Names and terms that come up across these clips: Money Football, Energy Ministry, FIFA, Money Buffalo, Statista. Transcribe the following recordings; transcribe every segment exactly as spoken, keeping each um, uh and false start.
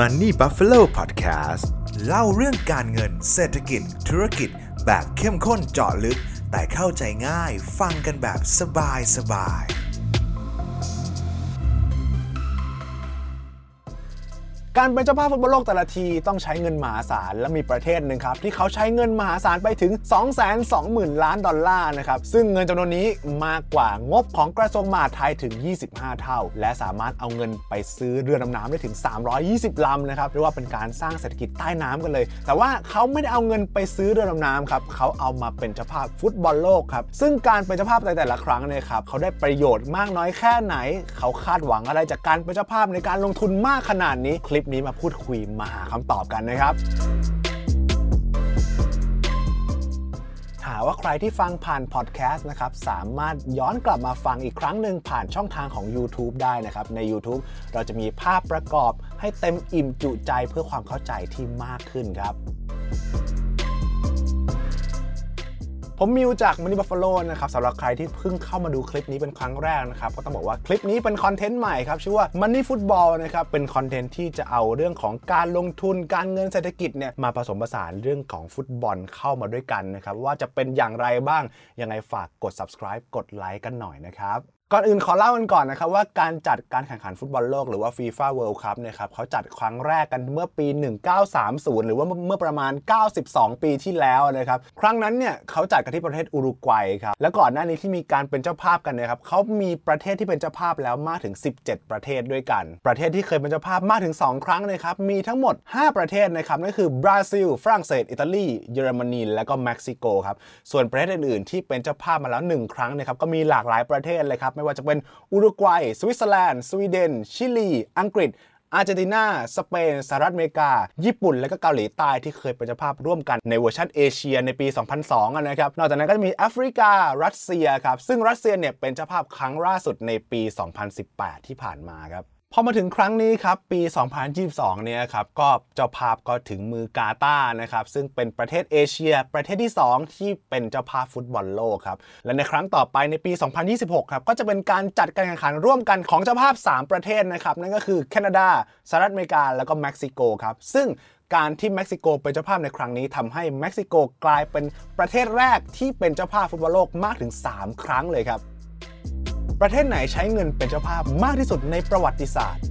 Money Buffalo Podcast เล่าเรื่องการเงินเศรษฐกิจธุรกิจแบบเข้มข้นเจาะลึกแต่เข้าใจง่ายฟังกันแบบสบายสบายการเป็นเจ้าภาพฟุตบอลโลกแต่ละทีต้องใช้เงินมหาศาลและมีประเทศหนึ่งครับที่เขาใช้เงินมหาศาลไปถึง สองแสนสองหมื่นล้านดอลลาร์นะครับซึ่งเงินจำนวนนี้มากกว่างบของกระทรวงมหาดไทยถึงยี่สิบห้าเท่าและสามารถเอาเงินไปซื้อเรือดำน้ำได้ถึงสามร้อยยี่สิบลำนะครับเรียกว่าเป็นการสร้างเศรษฐกิจใต้น้ำกันเลยแต่ว่าเขาไม่ได้เอาเงินไปซื้อเรือดำน้ำครับเขาเอามาเป็นเจ้าภาพฟุตบอลโลกครับซึ่งการเป็นเจ้าภาพในแต่ละครั้งเนี่ยครับเขาได้ประโยชน์มากน้อยแค่ไหนเขาคาดหวังอะไรจากการเป็นเจ้าภาพในการลงทุนมากขนาดนี้คลิปนี้มาพูดคุยมาหาคำตอบกันนะครับหาว่าใครที่ฟังผ่านพอดแคสต์นะครับสามารถย้อนกลับมาฟังอีกครั้งหนึ่งผ่านช่องทางของ YouTube ได้นะครับใน YouTube เราจะมีภาพประกอบให้เต็มอิ่มจุใจเพื่อความเข้าใจที่มากขึ้นครับผมมิวจาก Money Buffalo นะครับสำหรับใครที่เพิ่งเข้ามาดูคลิปนี้เป็นครั้งแรกนะครับก็ต้องบอกว่าคลิปนี้เป็นคอนเทนต์ใหม่ครับชื่อว่า Money Football นะครับเป็นคอนเทนต์ที่จะเอาเรื่องของการลงทุนการเงินเศรษฐกิจเนี่ยมาผสมผสานเรื่องของฟุตบอลเข้ามาด้วยกันนะครับว่าจะเป็นอย่างไรบ้างยังไงฝากกด Subscribe กดไลค์กันหน่อยนะครับก่อนอื่นขอเล่ากันก่อนนะครับว่าการจัดการแข่งขันฟุตบอลโลกหรือว่า FIFA World Cup เนี่ยครับเขาจัดครั้งแรกกันเมื่อปี หนึ่งพันเก้าร้อยสามสิบหรือว่าเมื่อประมาณเก้าสิบสองปีที่แล้วนะครับครั้งนั้นเนี่ยเขาจัดกันที่ประเทศอุรุกวัยครับแล้วก่อนหน้านี้ที่มีการเป็นเจ้าภาพกันนะครับเขามีประเทศที่เป็นเจ้าภาพแล้วมากถึงสิบเจ็ดประเทศด้วยกันประเทศที่เคยเป็นเจ้าภาพมากถึงสองครั้งนะครับมีทั้งหมดห้าประเทศนะครับนั่นคือบราซิลฝรั่งเศสอิตาลีเยอรมนีและก็เม็กซิโกครับส่วนประเทศอื่นๆที่เป็นเจ้าภาพมาแล้วหนึ่งครั้งนะครับก็มีหลากหลายประเทศเลยครับไม่ว่าจะเป็นอุรุกวัยสวิตเซอร์แลนด์สวีเดนชิลีอังกฤษอาร์เจนตินาสเปนสหรัฐอเมริกาญี่ปุ่นและก็เกาหลีใต้ที่เคยเป็นเจ้าภาพร่วมกันในเวอร์ชันเอเชียในปีสองพันสองนะครับนอกจากนั้นก็จะมีแอฟริการัสเซียครับซึ่งรัสเซียเนี่ยเป็นเจ้าภาพครั้งล่าสุดในปีสองพันสิบแปดที่ผ่านมาครับพอมาถึงครั้งนี้ครับปีสองพันยี่สิบสองเนี่ยครับก็เจ้าภาพก็ถึงมือกาตาร์นะครับซึ่งเป็นประเทศเอเชียประเทศที่สองที่เป็นเจ้าภาพฟุตบอลโลกครับและในครั้งต่อไปในปีสองพันยี่สิบหกครับก็จะเป็นการจัดการแข่งขันร่วมกันของเจ้าภาพสามประเทศนะครับนั่นก็คือแคนาดาสหรัฐอเมริกาแล้วก็เม็กซิโกครับซึ่งการที่เม็กซิโกเป็นเจ้าภาพในครั้งนี้ทำให้เม็กซิโกกลายเป็นประเทศแรกที่เป็นเจ้าภาพฟุตบอลโลกมากถึงสามครั้งเลยครับประเทศไหนใช้เงินเป็นเจ้าภาพมากที่สุดในประวัติศาสตร์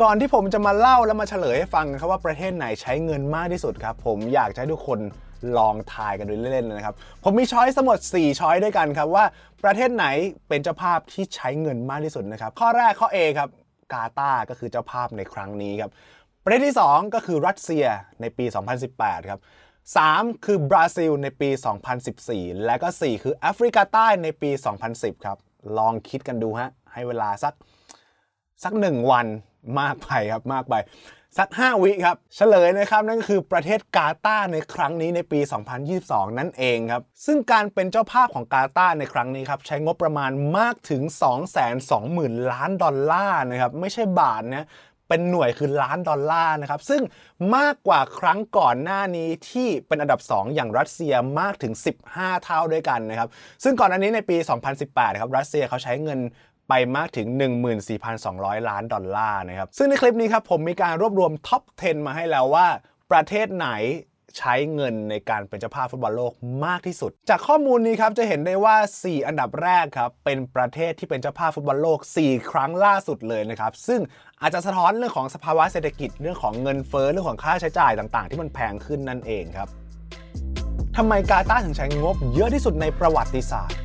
ก่อนที่ผมจะมาเล่าและมาเฉลยให้ฟังครับว่าประเทศไหนใช้เงินมากที่สุดครับผมอยากให้ทุกคนลองทายกันดูเล่นๆนะครับผมมีช้อยส์ทั้งหมดสี่ช้อยส์ด้วยกันครับว่าประเทศไหนเป็นเจ้าภาพที่ใช้เงินมากที่สุดนะครับข้อแรกข้อ A ครับกาตาร์ก็คือเจ้าภาพในครั้งนี้ครับประเทศที่สองก็คือรัสเซียในปีสองพันสิบแปดครับสามคือบราซิลในปีสองพันสิบสี่และก็สี่คือแอฟริกาใต้ในปีสองพันสิบครับลองคิดกันดูฮะให้เวลาสักสักหนึ่งวันมากไปครับมากไปสักห้าวิครับเฉลยนะครับนั่นก็คือประเทศกาตาร์ในครั้งนี้ในปีสองพันยี่สิบสองนั่นเองครับซึ่งการเป็นเจ้าภาพของกาตาร์ในครั้งนี้ครับใช้งบประมาณมากถึง สองแสนสองหมื่นล้านดอลลาร์นะครับไม่ใช่บาทนะเป็นหน่วยคือล้านดอลลาร์นะครับซึ่งมากกว่าครั้งก่อนหน้านี้ที่เป็นอันดับสองอย่างรัสเซียมากถึงสิบห้าเท่าด้วยกันนะครับซึ่งก่อนหน้านี้ในปีสองพันสิบแปดครับรัสเซียเขาใช้เงินไปมากถึง หนึ่งหมื่นสี่พันสองร้อยล้านดอลลาร์นะครับซึ่งในคลิปนี้ครับผมมีการรวบรวมท็อปสิบมาให้แล้วว่าประเทศไหนใช้เงินในการเป็นเจ้าภาพฟุตบอลโลกมากที่สุดจากข้อมูลนี้ครับจะเห็นได้ว่าสี่อันดับแรกครับเป็นประเทศที่เป็นเจ้าภาพฟุตบอลโลกสี่ครั้งล่าสุดเลยนะครับซึ่งอาจจะสะท้อนเรื่องของสภาวะเศรษฐกิจเรื่องของเงินเฟ้อเรื่องของค่าใช้จ่ายต่างๆที่มันแพงขึ้นนั่นเองครับทำไมกาตาร์ถึงใช้งบเยอะที่สุดในประวัติศาสตร์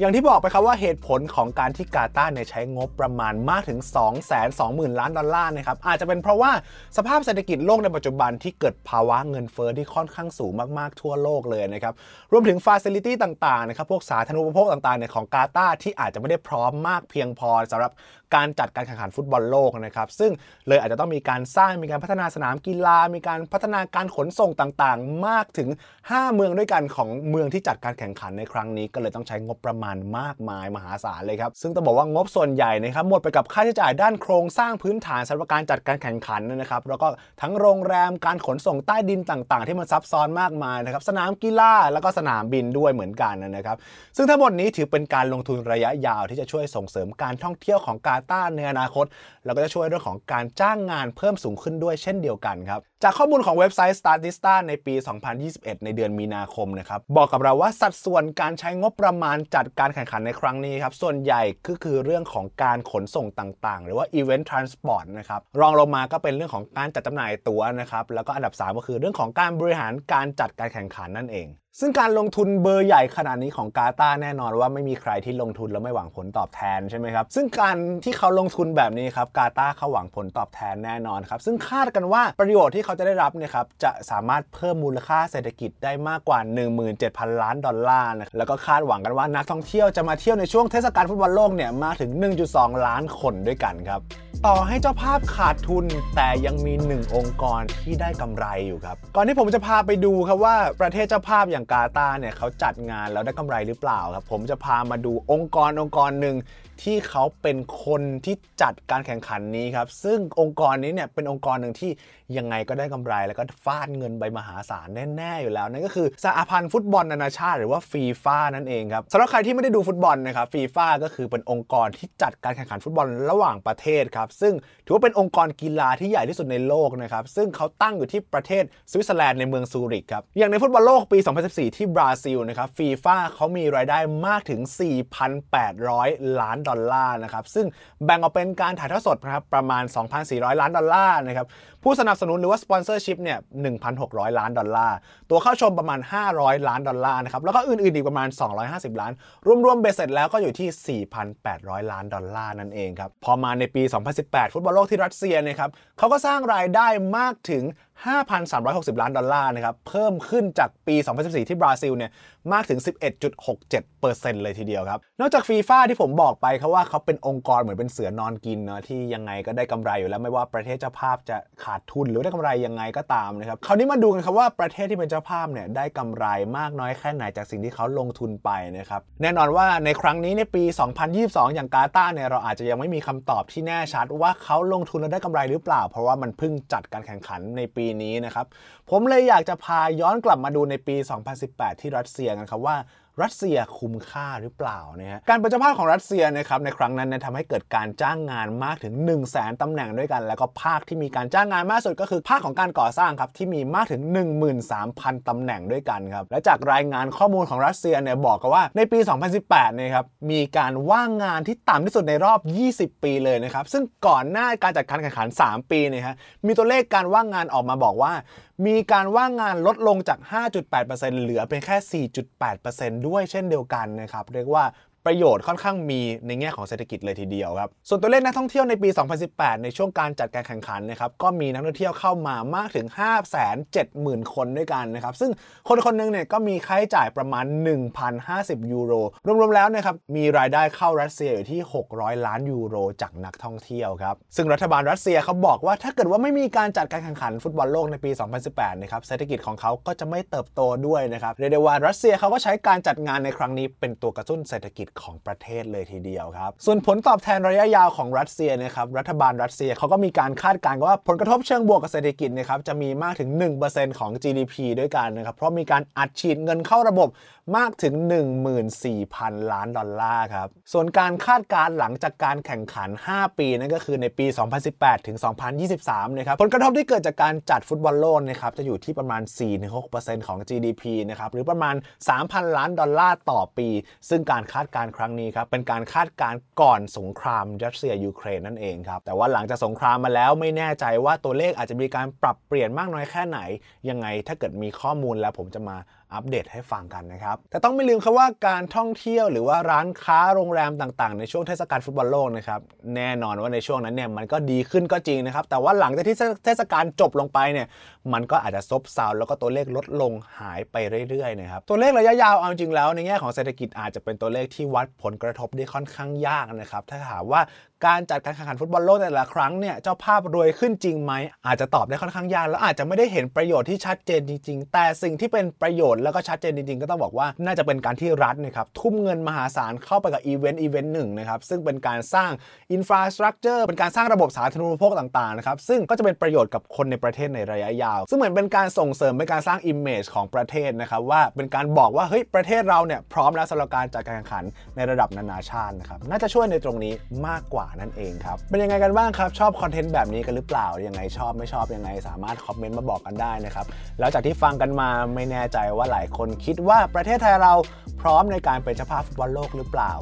อย่างที่บอกไปครับว่าเหตุผลของการที่กาตาร์เนี่ยใช้งบประมาณมากถึง สองแสนสองหมื่นล้านดอลลาร์นะครับอาจจะเป็นเพราะว่าสภาพเศรษฐกิจโลกในปัจจุบันที่เกิดภาวะเงินเฟ้อที่ค่อนข้างสูงมากๆทั่วโลกเลยนะครับรวมถึงฟาซิลิตี้ต่างๆนะครับพวกสาธารณูปโภคต่างๆเนี่ยของกาตาร์ที่อาจจะไม่ได้พร้อมมากเพียงพอสำหรับการจัดการแข่งขันฟุตบอลโลกนะครับซึ่งเลยอาจจะต้องมีการสร้างมีการพัฒนาสนามกีฬามีการพัฒนาการขนส่งต่างๆมากถึงห้าเมืองด้วยกันของเมืองที่จัดการแข่งขันในครั้งนี้ก็เลยต้องใช้งบประมาณมากมายมหาศาลเลยครับซึ่งต้องบอกว่างบส่วนใหญ่นะครับหมดไปกับค่าใช้จ่ายด้านโครงสร้างพื้นฐานสำหรับการจัดการแข่งขันนะครับแล้วก็ทั้งโรงแรมการขนส่งใต้ดินต่างๆที่มันซับซ้อนมากมายนะครับสนามกีฬาแล้วก็สนามบินด้วยเหมือนกันนะครับซึ่งทั้งหมดนี้ถือเป็นการลงทุนระยะยาวที่จะช่วยส่งเสริมการท่องเที่ยวของกา Data ในอนาคตแล้วก็จะช่วยเรื่องของการจ้างงานเพิ่มสูงขึ้นด้วยเช่นเดียวกันครับจากข้อมูลของเว็บไซต์ Statista ในปี สองพันยี่สิบเอ็ด ในเดือนมีนาคมนะครับบอกกับเราว่าสัดส่วนการใช้งบประมาณจัดการแข่งขันในครั้งนี้ครับส่วนใหญ่ก็คือเรื่องของการขนส่งต่างๆหรือว่า Event Transport นะครับรองลงมาก็เป็นเรื่องของการจัดจำหน่ายตั๋วนะครับแล้วก็อันดับสามก็คือเรื่องของการบริหารการจัดการแข่งขันนั่นเองซึ่งการลงทุนเบอร์ใหญ่ขนาดนี้ของกาตาร์แน่นอนว่าไม่มีใครที่ลงทุนแล้วไม่หวังผลตอบแทนใช่ไหมครับซึ่งการที่เขาลงทุนแบบนี้ครับกาตาร์เขาหวังผลตอบแทนแน่นอนครับซึ่งคาดกันว่าประโยชน์ที่เขาจะได้รับเนี่ยครับจะสามารถเพิ่มมูลค่าเศรษฐกิจได้มากกว่า หนึ่งหมื่นเจ็ดพัน ล้านดอลลาร์นะแล้วก็คาดหวังกันว่านักท่องเที่ยวจะมาเที่ยวในช่วงเทศกาลฟุตบอลโลกเนี่ยมาถึง หนึ่งจุดสอง ล้านคนด้วยกันครับต่อให้เจ้าภาพขาดทุนแต่ยังมีหนึ่งองค์กรที่ได้กำไรอยู่ครับก่อนที่ผมจะพาไปดูครับว่าประเทศเจ้าภาพอย่างกาตาร์เนี่ยเขาจัดงานแล้วได้กำไรหรือเปล่าครับผมจะพามาดูองค์กรองค์กรหนึ่งที่เขาเป็นคนที่จัดการแข่งขันนี้ครับซึ่งองค์กรนี้เนี่ยเป็นองค์กรหนึ่งที่ยังไงก็ได้กำไรแล้วก็ฟาดเงินใบมหาศาลแน่ๆอยู่แล้วนั่นก็คือสหพันธ์ฟุตบอลนานาชาติหรือว่า FIFA นั่นเองครับสำหรับใครที่ไม่ได้ดูฟุตบอลนะครับ FIFA ก็คือเป็นองค์กรที่จัดการแข่งขันฟุตบอลระหว่างประเทศครับซึ่งถือว่าเป็นองค์กรกีฬาที่ใหญ่ที่สุดในโลกนะครับซึ่งเขาตั้งอยู่ที่ประเทศสวิตเซอร์แลนด์ในเมืองซูริกครับอย่างในฟุตบอลโลกปีสองพันสิบสี่ที่บราซิลนะครับ FIFA เขามีรายได้มากถึง สี่พันแปดร้อย ล้านดอลลาร์นะครับซึ่งแบ่งออกเป็นการถ่ายทอดสดนะครับประมาณ สองพันสี่ร้อย ล้านดอลลาร์นะครับผู้สนับสนุนหรือว่าสปอนเซอร์ชิพเนี่ย หนึ่งพันหกร้อย ล้านดอลลาร์ตัวเข้าชมประมาณ ห้าร้อย ล้านดอลลาร์นะครับแล้วก็อื่นๆอีกประมาณ สองร้อยห้าสิบ ล้านรวมๆเบ็ดเสร็จแล้วก็อยู่ที่ สี่พันแปดร้อย ล้านดอลลาร์นั่นเองครับพอมาในปีสองพันสิบแปดฟุตบอลโลกที่รัสเซียนะครับเขาก็สร้างรายได้มากถึง ห้าพันสามร้อยหกสิบ ล้านดอลลาร์นะครับเพิ่มขึ้นจากปีสองพันสิบสี่ที่บราซิลเนี่ยมากถึง สิบเอ็ดจุดหกเจ็ดเปอร์เซ็นต์ เลยทีเดียวครับนอกจาก FIFA ที่ผมบอกไปเขาว่าเขาเป็นองค์กรเหมือนเป็นเสือนอนกินเนาะที่ยังไงก็ได้กำไรอยู่แล้วไม่ว่าประเทศเจ้าภาพจะขาดทุนหรือได้กำไรยังไงก็ตามนะครับคราวนี้มาดูกันครับว่าประเทศที่เป็นเจ้าภาพเนี่ยได้กำไรมากน้อยแค่ไหนจากสิ่งที่เขาลงทุนไปนะครับแน่นอนว่าในครั้งนี้ในปีสองพันยี่สิบสองอย่างกาตาร์เนี่ยเราอาจจะยังไม่มีคำตอบที่แน่ชัดว่าเขาลงทุนแล้วได้กำไรหรือเปล่าเพราะว่ามันเพิ่งจัดการแข่งขันในปีนี้นะครับผมเลยอยากจะพาย้อนกลับมาดูในปีสองพันสิบแปดที่รัสเซียกันครับว่ารัสเซียคุ้มค่าหรือเปล่านะฮะการเป็นเจ้าภาพของรัสเซียนะครับในครั้งนั้นทำให้เกิดการจ้างงานมากถึง หนึ่งแสน ตำแหน่งด้วยกันแล้วก็ภาคที่มีการจ้างงานมากสุดก็คือภาคของการก่อสร้างครับที่มีมากถึง หนึ่งหมื่นสามพัน ตำแหน่งด้วยกันครับและจากรายงานข้อมูลของรัสเซียเนี่ยบอกกันว่าในปี สองพันสิบแปดเนี่ยครับมีการว่างงานที่ต่ำที่สุดในรอบ ยี่สิบ ปีเลยนะครับซึ่งก่อนหน้าการจัดการแข่งขัน สาม ปีเนี่ยฮะมีตัวเลขการว่างงานออกมาบอกว่ามีการว่างงานลดลงจาก ห้าจุดแปดเปอร์เซ็นต์ เหลือเป็นแค่ สี่จุดแปดเปอร์เซ็นต์ ด้วยเช่นเดียวกันนะครับเรียกว่าประโยชน์ค่อนข้างมีในแง่ของเศรษฐกิจเลยทีเดียวครับส่วนตัวเลขนักท่องเที่ยวในปีสองพันสิบแปดในช่วงการจัดการแข่งขันนะครับก็มีนักท่องเที่ยวเข้ามามากถึง ห้าแสนเจ็ดหมื่น คนด้วยกันนะครับซึ่งคนคนนึงเนี่ยก็มีค่าใช้จ่ายประมาณ หนึ่งพันห้าสิบ ยูโรรวมๆแล้วนะครับมีรายได้เข้ารัสเซียอยู่ที่ หกร้อย ล้านยูโรจากนักท่องเที่ยวครับซึ่งรัฐบาลรัสเซียเขาบอกว่าถ้าเกิดว่าไม่มีการจัดการแข่งขันฟุตบอลโลกในปีสองพันสิบแปดนะครับเศรษฐกิจของเขาก็จะไม่เติบโตด้วยนะครับเรียกได้ว่ารัสเซียเขาก็ใช้การจัดงานในครั้งนี้เป็นตัวกระตุ้นเศรษฐกิจของประเทศเลยทีเดียวครับส่วนผลตอบแทนระยะยาวของรัสเซียนะครับรัฐบาลรัสเซียเขาก็มีการคาดการณ์ว่าผลกระทบเชิงบวกกับเศรษฐกิจนะครับจะมีมากถึง หนึ่งเปอร์เซ็นต์ ของ จี ดี พี ด้วยกันนะครับเพราะมีการอัดฉีดเงินเข้าระบบมากถึง หนึ่งหมื่นสี่พัน ล้านดอลลาร์ครับส่วนการคาดการณ์หลังจากการแข่งขัน ห้า ปีนั่นก็คือในปี สองพันสิบแปด ถึง สองพันยี่สิบสาม นะครับผลกระทบที่เกิดจากการจัดฟุตบอลโลกนะครับจะอยู่ที่ประมาณ สี่ถึงหกเปอร์เซ็นต์ ของ จี ดี พี นะครับหรือประมาณ สามพัน ล้านดอลลาร์ต่อปีซึ่งการคาดการณ์ครั้งนี้ครับเป็นการคาดการณ์ก่อนสงครามรัสเซียยูเครนนั่นเองครับแต่ว่าหลังจากสงครามมาแล้วไม่แน่ใจว่าตัวเลขอาจจะมีการปรับเปลี่ยนมากน้อยแค่ไหนยังไงถ้าเกิดมีข้อมูลแล้วผมจะมาอัปเดตให้ฟังกันนะครับแต่ต้องไม่ลืมครับว่าการท่องเที่ยวหรือว่าร้านค้าโรงแรมต่างๆในช่วงเทศกาลฟุตบอลโลกนะครับแน่นอนว่าในช่วงนั้นเนี่ยมันก็ดีขึ้นก็จริงนะครับแต่ว่าหลังจากที่เทศกาลจบลงไปเนี่ยมันก็อาจจะซบเซาแล้วก็ตัวเลขลดลงหายไปเรื่อยๆนะครับตัวเลขระยะยาวเอาจริงแล้วในแง่ของเศรษฐกิจอาจจะเป็นตัวเลขที่วัดผลกระทบได้ค่อนข้างยากนะครับถ้าถามว่าการจัดการแข่งขันฟุตบอลโลกแต่ละครั้งเนี่ยเจ้าภาพรวยขึ้นจริงไหมอาจจะตอบได้ค่อนข้างยากแล้วอาจจะไม่ได้เห็นประโยชน์ที่ชัดเจนจริงๆแต่สิ่งที่เป็นประโยชน์แล้วก็ชัดเจนจริงๆก็ต้องบอกว่าน่าจะเป็นการที่รัฐนะครับทุ่มเงินมหาศาลเข้าไปกับอีเวนต์อีเวนต์หนึ่งนะครับซึ่งเป็นการสร้างอินฟราสตรัคเจอร์เป็นการสร้างระบบสาธารณูปโภคต่างๆนะครับซึ่งก็จะเป็นประโยชน์กับคนในประเทศในระยะยาวซึ่งเหมือนเป็นการส่งเสริมเป็นการสร้างอิมเมจของประเทศนะครับว่าเป็นการบอกว่าเฮ้ยประเทศเราเนี่ยพร้อมแล้วสำหรับการจัดการแข่งขันในระดับนานาชาตินะครับน่าจะช่วยในตรงนี้มากกว่า นั่นเองครับเป็นยังไงกันบ้างครับชอบคอนเทนต์แบบนี้กันหรือเปล่ายังไงชอบไม่ชอบยังไงสามารถคอมเมนต์มาบอกกันได้นะครับแล้วจากที่ฟังกันมาไม่แน่ใจว่าหลายคนคิดว่าประเทศไทยเราพร้อมในการเป็นเจ้าภาพฟุตบอลโลกหรือเปล่า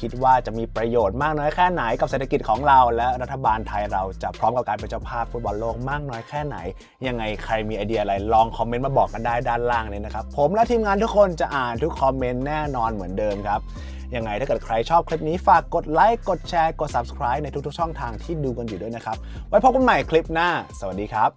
คิดว่าจะมีประโยชน์มากน้อยแค่ไหนกับเศรษฐกิจของเราและรัฐบาลไทยเราจะพร้อมกับการเป็นเจ้าภาพฟุตบอลโลกมากน้อยแค่ไหนยังไงใครมีไอเดียอะไรลองคอมเมนต์มาบอกกันได้ด้านล่างเลยนะครับผมและทีมงานทุกคนจะอ่านทุกคอมเมนต์แน่นอนเหมือนเดิมครับยังไงถ้าเกิดใครชอบคลิปนี้ฝากกดไลค์กดแชร์กด ซับสไครบ์ ในทุกๆช่องทางที่ดูกันอยู่ด้วยนะครับไว้พบกันใหม่คลิปหน้าสวัสดีครับ